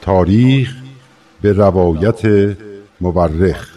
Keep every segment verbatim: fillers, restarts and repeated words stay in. تاریخ به روایت مورخ.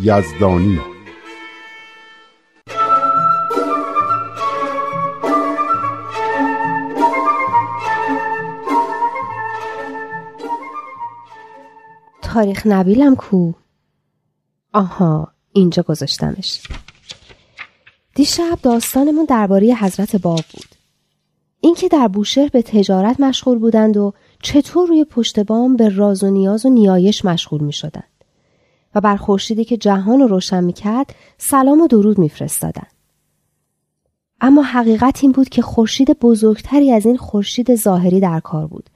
یزدانی. تاریخ نبیلم کو؟ آها، اینجا گذاشتمش. دیشب داستانمون درباره حضرت باب بود. اینکه در بوشهر به تجارت مشغول بودند و چطور روی پشت بام به راز و نیاز و نیایش مشغول می شدند و بر خورشیدی که جهان رو روشن می کرد سلام و درود می فرستادند. اما حقیقت این بود که خورشید بزرگتری از این خورشید ظاهری در کار بود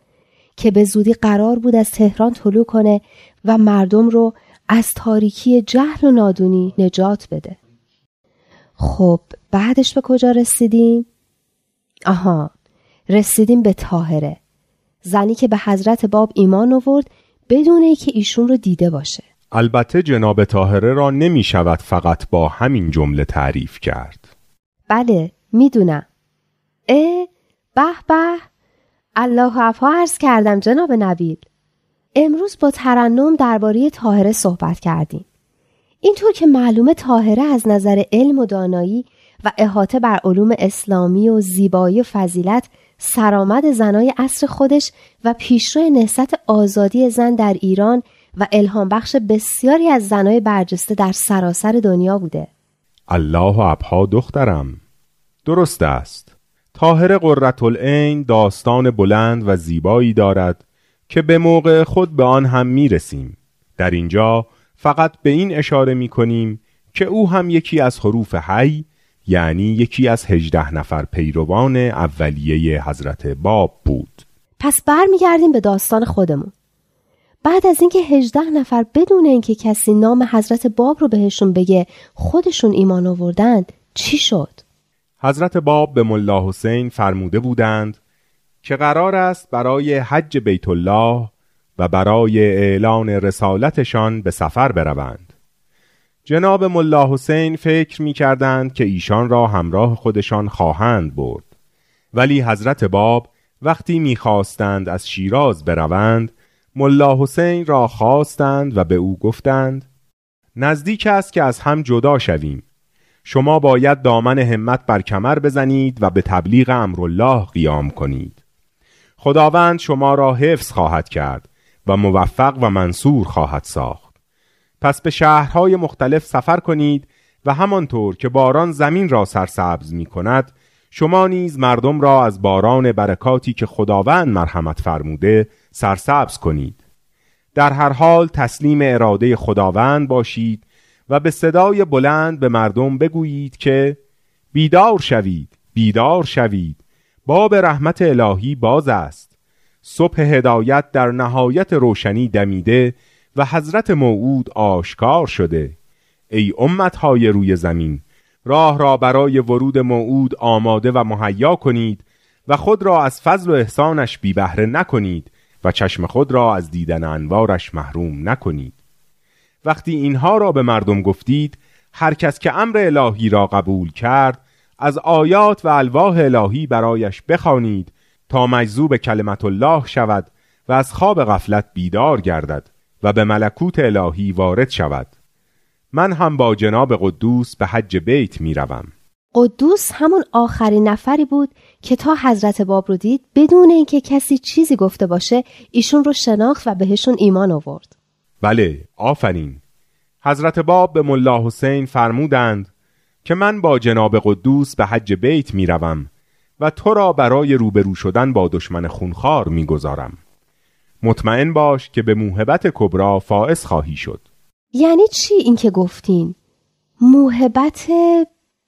که به زودی قرار بود از تهران طلوع کنه و مردم رو از تاریکی جهل و نادونی نجات بده. خب بعدش به کجا رسیدیم؟ آها، رسیدیم به طاهره، زنی که به حضرت باب ایمان آورد بدون اینکه ایشون رو دیده باشه. البته جناب طاهره را نمی شود فقط با همین جمله تعریف کرد. بله میدونم. اه به به، الله عفا عرض کردم جناب نبیل. امروز با ترنم درباره طاهره صحبت کردیم. اینطور که معلومه طاهره از نظر علم و دانایی و احاطه بر علوم اسلامی و زیبایی و فضیلت سرآمد زنای عصر خودش و پیشرو نهضت آزادی زن در ایران و الهام بخش بسیاری از زنای برجسته در سراسر دنیا بوده. الله عبها دخترم، درست است. طاهره قرة العین داستان بلند و زیبایی دارد که به موقع خود به آن هم میرسیم. در اینجا فقط به این اشاره می کنیم که او هم یکی از حروف حی، یعنی یکی از هجده نفر پیروان اولیه حضرت باب بود. پس برمیگردیم به داستان خودمون. بعد از اینکه هجده نفر بدون اینکه کسی نام حضرت باب رو بهشون بگه خودشون ایمان آوردند، چی شد؟ حضرت باب به ملا حسین فرموده بودند که قرار است برای حج بیت الله و برای اعلان رسالتشان به سفر بروند. جناب ملا حسین فکر می کردند که ایشان را همراه خودشان خواهند برد، ولی حضرت باب وقتی می خواستند از شیراز بروند، ملا حسین را خواستند و به او گفتند نزدیک است که از هم جدا شویم، شما باید دامن همت بر کمر بزنید و به تبلیغ امرالله قیام کنید. خداوند شما را حفظ خواهد کرد و موفق و منصور خواهد ساخت. پس به شهرهای مختلف سفر کنید و همانطور که باران زمین را سرسبز می کند، شما نیز مردم را از باران برکاتی که خداوند مرحمت فرموده سرسبز کنید. در هر حال تسلیم اراده خداوند باشید و به صدای بلند به مردم بگویید که بیدار شوید، بیدار شوید، باب رحمت الهی باز است. صبح هدایت در نهایت روشنی دمیده و حضرت موعود آشکار شده. ای امتهای روی زمین، راه را برای ورود موعود آماده و مهیا کنید و خود را از فضل و احسانش بی بهره نکنید و چشم خود را از دیدن انوارش محروم نکنید. وقتی اینها را به مردم گفتید، هر کس که امر الهی را قبول کرد از آیات و الواح الهی برایش بخوانید تا مجذوب کلمت الله شود و از خواب غفلت بیدار گردد و به ملکوت الهی وارد شود. من هم با جناب قدوس به حج بیت می روم. قدوس همون آخرین نفری بود که تا حضرت باب رو دید بدون اینکه کسی چیزی گفته باشه ایشون رو شناخت و بهشون ایمان آورد. بله آفرین، حضرت باب به ملا حسین فرمودند که من با جناب قدوس به حج بیت می روم و تو را برای روبرو شدن با دشمن خونخوار می گذارم. مطمئن باش که به موهبت کبرا فائز خواهی شد. یعنی چی این که گفتین؟ موهبت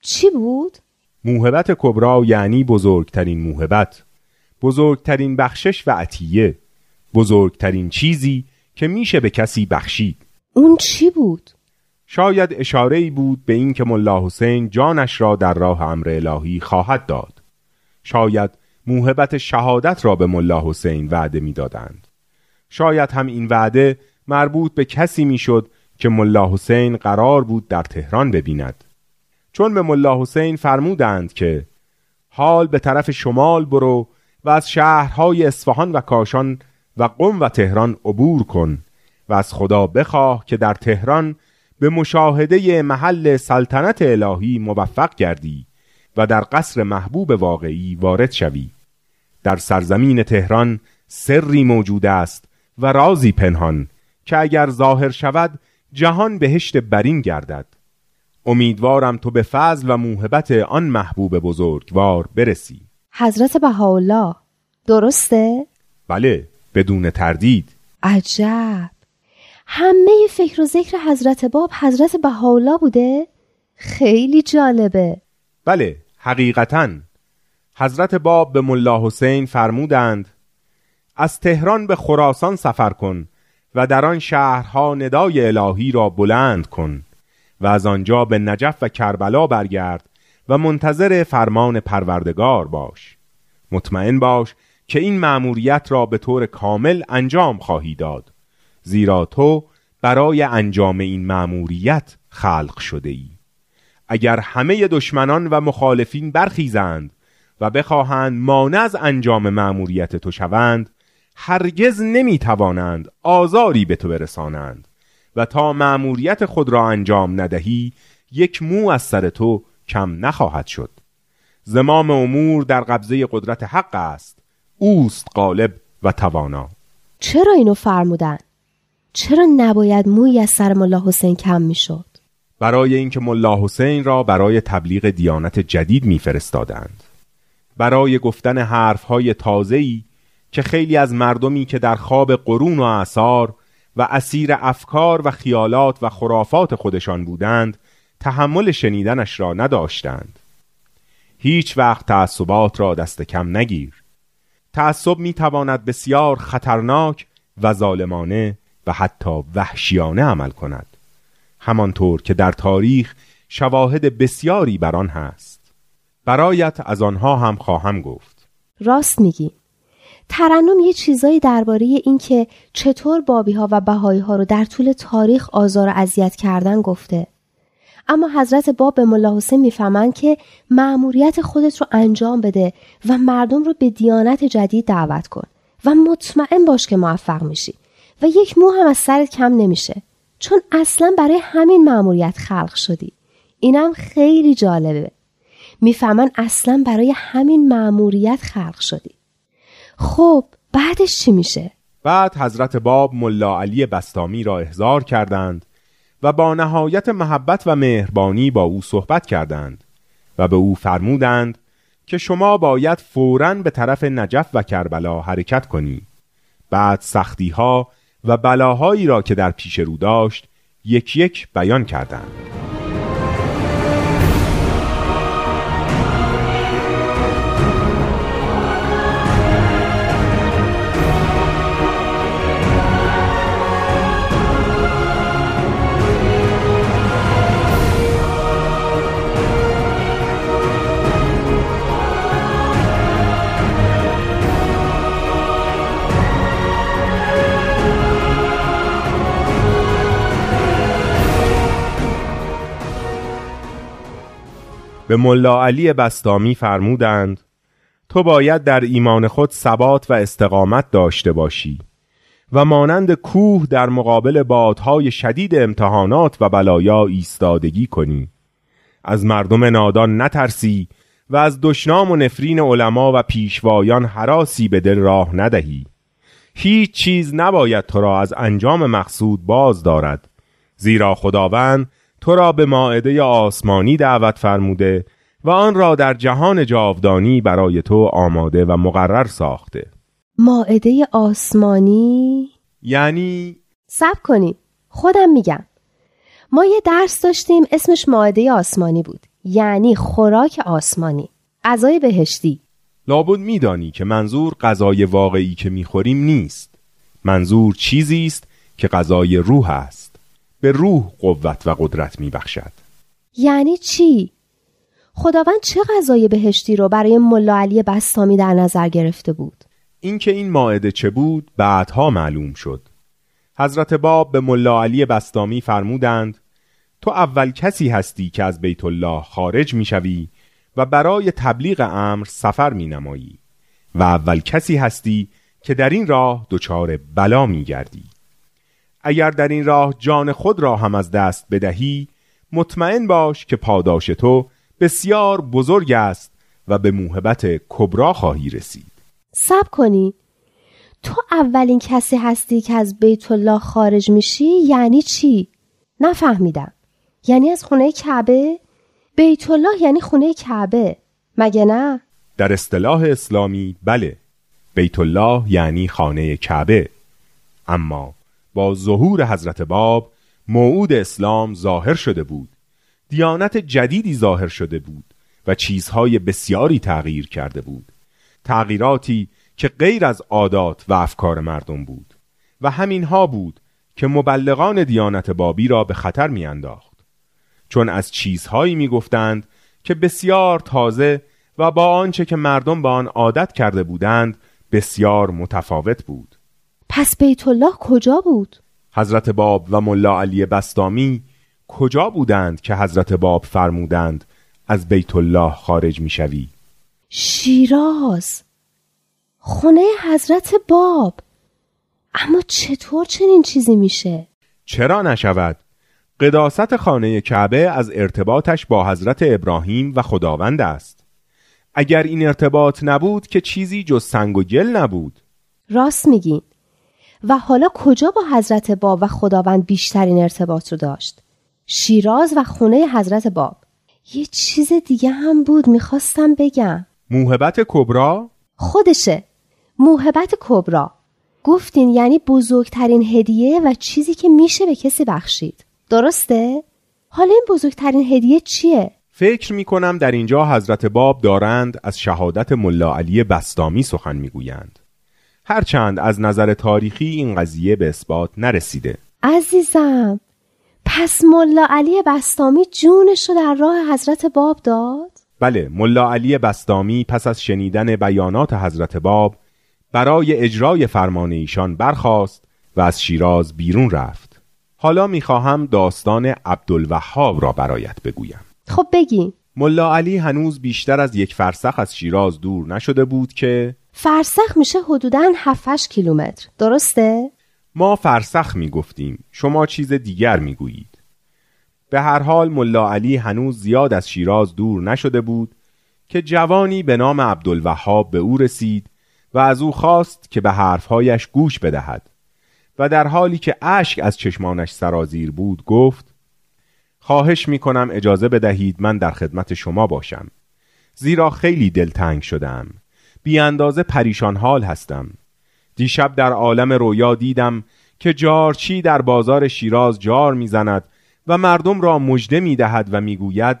چی بود؟ موهبت کبرا یعنی بزرگترین موهبت، بزرگترین بخشش و عطیه، بزرگترین چیزی که میشه به کسی بخشید. اون چی بود؟ شاید اشاره‌ای بود به این که ملا حسین جانش را در راه امر الهی خواهد داد. شاید موهبت شهادت را به ملا حسین وعده می‌دادند. شاید هم این وعده مربوط به کسی می‌شد که ملا حسین قرار بود در تهران ببیند. چون به ملا حسین فرمودند که حال به طرف شمال برو و از شهرهای اصفهان و کاشان و قم و تهران عبور کن و از خدا بخواه که در تهران به مشاهده محل سلطنت الهی موفق گردی و در قصر محبوب واقعی وارد شوی. در سرزمین تهران سری موجود است و رازی پنهان که اگر ظاهر شود جهان بهشت برین گردد. امیدوارم تو به فضل و موهبت آن محبوب بزرگوار برسی. حضرت بهاءالله، درسته؟ بله، بدون تردید. عجب، همه فکر و ذکر حضرت باب حضرت بهاءالله بوده؟ خیلی جالبه. بله، حقیقتاً حضرت باب به ملا حسین فرمودند از تهران به خراسان سفر کن و در آن شهرها ندای الهی را بلند کن و از آنجا به نجف و کربلا برگرد و منتظر فرمان پروردگار باش. مطمئن باش که این مأموریت را به طور کامل انجام خواهی داد، زیرا تو برای انجام این مأموریت خلق شده ای. اگر همه دشمنان و مخالفین برخیزند و بخواهند مانع از انجام مأموریت تو شوند، هرگز نمی توانند آزاری به تو برسانند و تا مأموریت خود را انجام ندهی یک مو از سر تو کم نخواهد شد. زمام امور در قبضه قدرت حق است، اوست غالب و توانا. چرا اینو فرمودن؟ چرا نباید موی از سر ملا حسین کم می شد؟ برای اینکه ملا حسین را برای تبلیغ دیانت جدید می فرستادند، برای گفتن حرفهای تازه‌ای که خیلی از مردمی که در خواب قرون و اعصار و اسیر افکار و خیالات و خرافات خودشان بودند تحمل شنیدنش را نداشتند. هیچ وقت تعصبات را دست کم نگیر. تعصب می تواند بسیار خطرناک و ظالمانه و حتی وحشیانه عمل کند، همانطور که در تاریخ شواهد بسیاری بر آن هست. برایت از آنها هم خواهم گفت. راست میگی. ترنم یه چیزایی درباره این که چطور بابی ها و بهایی ها رو در طول تاریخ آزار و اذیت کردن گفته، اما حضرت باب به ملا حسین میفهمند که مأموریت خودت رو انجام بده و مردم رو به دیانت جدید دعوت کن و مطمئن باش که موفق میشی و یک مو هم از سرت کم نمیشه، چون اصلا برای همین مأموریت خلق شدی. اینم خیلی جالبه. میفهمن اصلا برای همین مأموریت خلق شدی. خب بعدش چی میشه؟ بعد حضرت باب ملا علی بسطامی را احضار کردند و با نهایت محبت و مهربانی با او صحبت کردند و به او فرمودند که شما باید فوراً به طرف نجف و کربلا حرکت کنی. بعد سختی ها و بلاهایی را که در پیش رو داشت یک یک بیان کردند. به ملا علی بسطامی فرمودند تو باید در ایمان خود ثبات و استقامت داشته باشی و مانند کوه در مقابل بادهای شدید امتحانات و بلایا ایستادگی کنی. از مردم نادان نترسی و از دشنام و نفرین علما و پیشوایان هراسی به دل راه ندهی. هیچ چیز نباید تو را از انجام مقصود باز دارد، زیرا خداوند تو را به مائده آسمانی دعوت فرموده و آن را در جهان جاودانی برای تو آماده و مقرر ساخته. مائده آسمانی؟ یعنی؟ صبر کنی، خودم میگم. ما یه درس داشتیم اسمش مائده آسمانی بود، یعنی خوراک آسمانی، غذای بهشتی. لابد میدانی که منظور غذای واقعی که میخوریم نیست، منظور چیزی است که غذای روح است، به روح قوت و قدرت میبخشد. یعنی چی؟ خداوند چه غذای بهشتی رو برای ملا علی بسطامی در نظر گرفته بود؟ اینکه این مائده چه بود بعدها معلوم شد. حضرت باب به ملا علی بسطامی فرمودند تو اول کسی هستی که از بیت الله خارج میشوی و برای تبلیغ امر سفر مینمایی و اول کسی هستی که در این راه دچار بلا میگردی. اگر در این راه جان خود را هم از دست بدهی مطمئن باش که پاداش تو بسیار بزرگ است و به موهبت کبرا خواهی رسید. صبر کنی، تو اولین کسی هستی که از بیت الله خارج میشی یعنی چی؟ نفهمیدم. یعنی از خونه کعبه؟ بیت الله یعنی خونه کعبه مگه نه؟ در اصطلاح اسلامی بله، بیت الله یعنی خانه کعبه. اما با ظهور حضرت باب موعود اسلام ظاهر شده بود، دیانت جدیدی ظاهر شده بود و چیزهای بسیاری تغییر کرده بود، تغییراتی که غیر از عادات و افکار مردم بود و همینها بود که مبلغان دیانت بابی را به خطر می انداخت، چون از چیزهایی می گفتند که بسیار تازه و با آنچه که مردم با آن عادت کرده بودند بسیار متفاوت بود. پس بیت الله کجا بود؟ حضرت باب و ملا علی بسطامی کجا بودند که حضرت باب فرمودند از بیت الله خارج می شوی؟ شیراز، خونه حضرت باب. اما چطور چنین چیزی میشه؟ چرا نشود؟ قداست خانه کعبه از ارتباطش با حضرت ابراهیم و خداوند است. اگر این ارتباط نبود که چیزی جز سنگ و گل نبود. راست میگین. و حالا کجا با حضرت باب و خداوند بیشترین ارتباط رو داشت؟ شیراز و خونه حضرت باب. یه چیز دیگه هم بود میخواستم بگم. موهبت کبرا؟ خودشه، موهبت کبرا. گفتین یعنی بزرگترین هدیه و چیزی که میشه به کسی بخشید، درسته؟ حالا این بزرگترین هدیه چیه؟ فکر میکنم در اینجا حضرت باب دارند از شهادت ملا علی بسطامی سخن میگویند، هرچند از نظر تاریخی این قضیه به اثبات نرسیده. عزیزم، پس ملا علی بسطامی جونش رو در راه حضرت باب داد؟ بله، ملا علی بسطامی پس از شنیدن بیانات حضرت باب برای اجرای فرمان ایشان برخاست و از شیراز بیرون رفت. حالا میخواهم داستان عبدالوهاب را برایت بگویم. خب بگی. ملا علی هنوز بیشتر از یک فرسخ از شیراز دور نشده بود که فرسخ میشه حدوداً هفت هشت کیلومتر، درسته؟ ما فرسخ میگفتیم، شما چیز دیگر میگویید. به هر حال ملا علی هنوز زیاد از شیراز دور نشده بود که جوانی به نام عبدالوهاب به او رسید و از او خواست که به حرفهایش گوش بدهد و در حالی که اشک از چشمانش سرازیر بود گفت خواهش میکنم اجازه بدهید من در خدمت شما باشم، زیرا خیلی دلتنگ شدم، بی اندازه پریشان حال هستم. دیشب در عالم رویا دیدم که جارچی در بازار شیراز جار میزند و مردم را مژده می‌دهد و می‌گوید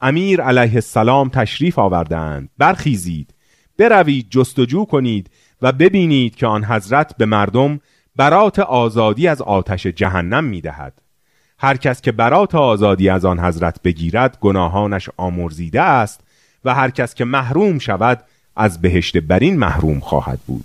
امیر علیه السلام تشریف آوردند، برخیزید، بروید جستجو کنید و ببینید که آن حضرت به مردم برات آزادی از آتش جهنم می‌دهد. هر کس که برات آزادی از آن حضرت بگیرد گناهانش آمرزیده است و هر کس که محروم شود از بهشت برین محروم خواهد بود.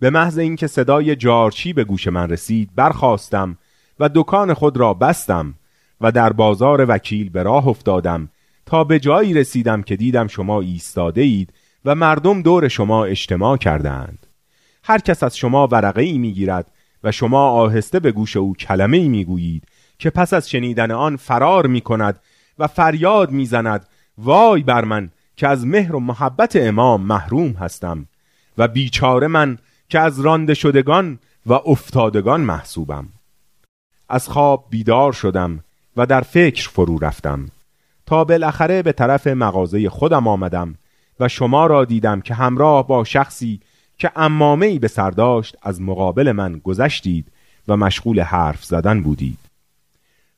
به محض اینکه صدای جارچی به گوش من رسید برخاستم و دکان خود را بستم و در بازار وکیل به راه افتادم تا به جایی رسیدم که دیدم شما ایستاده اید و مردم دور شما اجتماع کردند. هر کس از شما ورقه ای می گیرد و شما آهسته به گوش او کلمه ای می گویید که پس از شنیدن آن فرار می کند و فریاد می زند وای بر من که از مهر و محبت امام محروم هستم و بیچاره من که از رانده شدگان و افتادگان محسوبم. از خواب بیدار شدم و در فکر فرو رفتم تا بالاخره به طرف مغازه خودم آمدم و شما را دیدم که همراه با شخصی که عمامه‌ای به سر داشت از مقابل من گذشتید و مشغول حرف زدن بودید.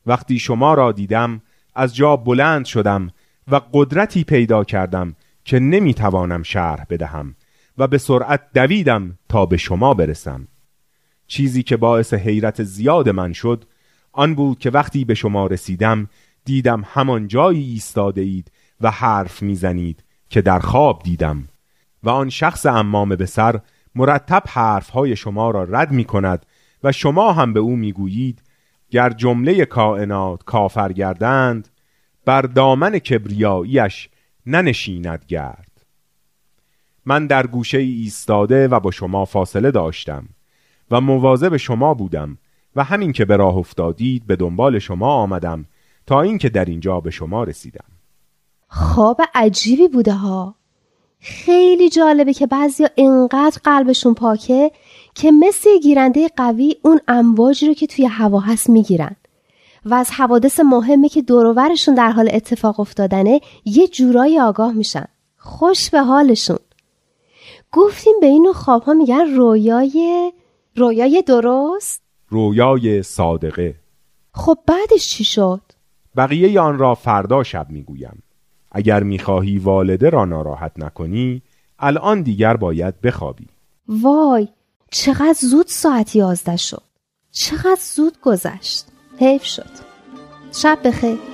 وقتی شما را دیدم از جا بلند شدم و قدرتی پیدا کردم که نمیتوانم شرح بدهم و به سرعت دویدم تا به شما برسم. چیزی که باعث حیرت زیاد من شد آن بود که وقتی به شما رسیدم دیدم همان جایی ایستاده اید و حرف میزنید که در خواب دیدم و آن شخص عمامه به سر مرتب حرفهای شما را رد می کند و شما هم به او می گویید گر جمله کائنات کافر گردند بر دامن کبریاییش ننشیند گرد. من در گوشه ایستاده و با شما فاصله داشتم و مواظب شما بودم و همین که به راه افتادید به دنبال شما آمدم تا اینکه در اینجا به شما رسیدم. خواب عجیبی بوده ها. خیلی جالبه که بعضیا انقدر قلبشون پاکه که مثل گیرنده قوی اون امواج رو که توی هوا هست میگیرن و از حوادث مهمی که دور و برشون در حال اتفاق افتادنه یه جورایی آگاه میشن. خوش به حالشون. گفتیم به این نوع خواب‌ها میگن رویای رویای درست؟ رویای صادقه. خب بعدش چی شد؟ بقیه آن را فردا شب میگویم. اگر میخواهی والده را ناراحت نکنی الان دیگر باید بخوابی. وای چقدر زود ساعت یازده شد. چقدر زود گذشت. حیف شد. شب بخیر.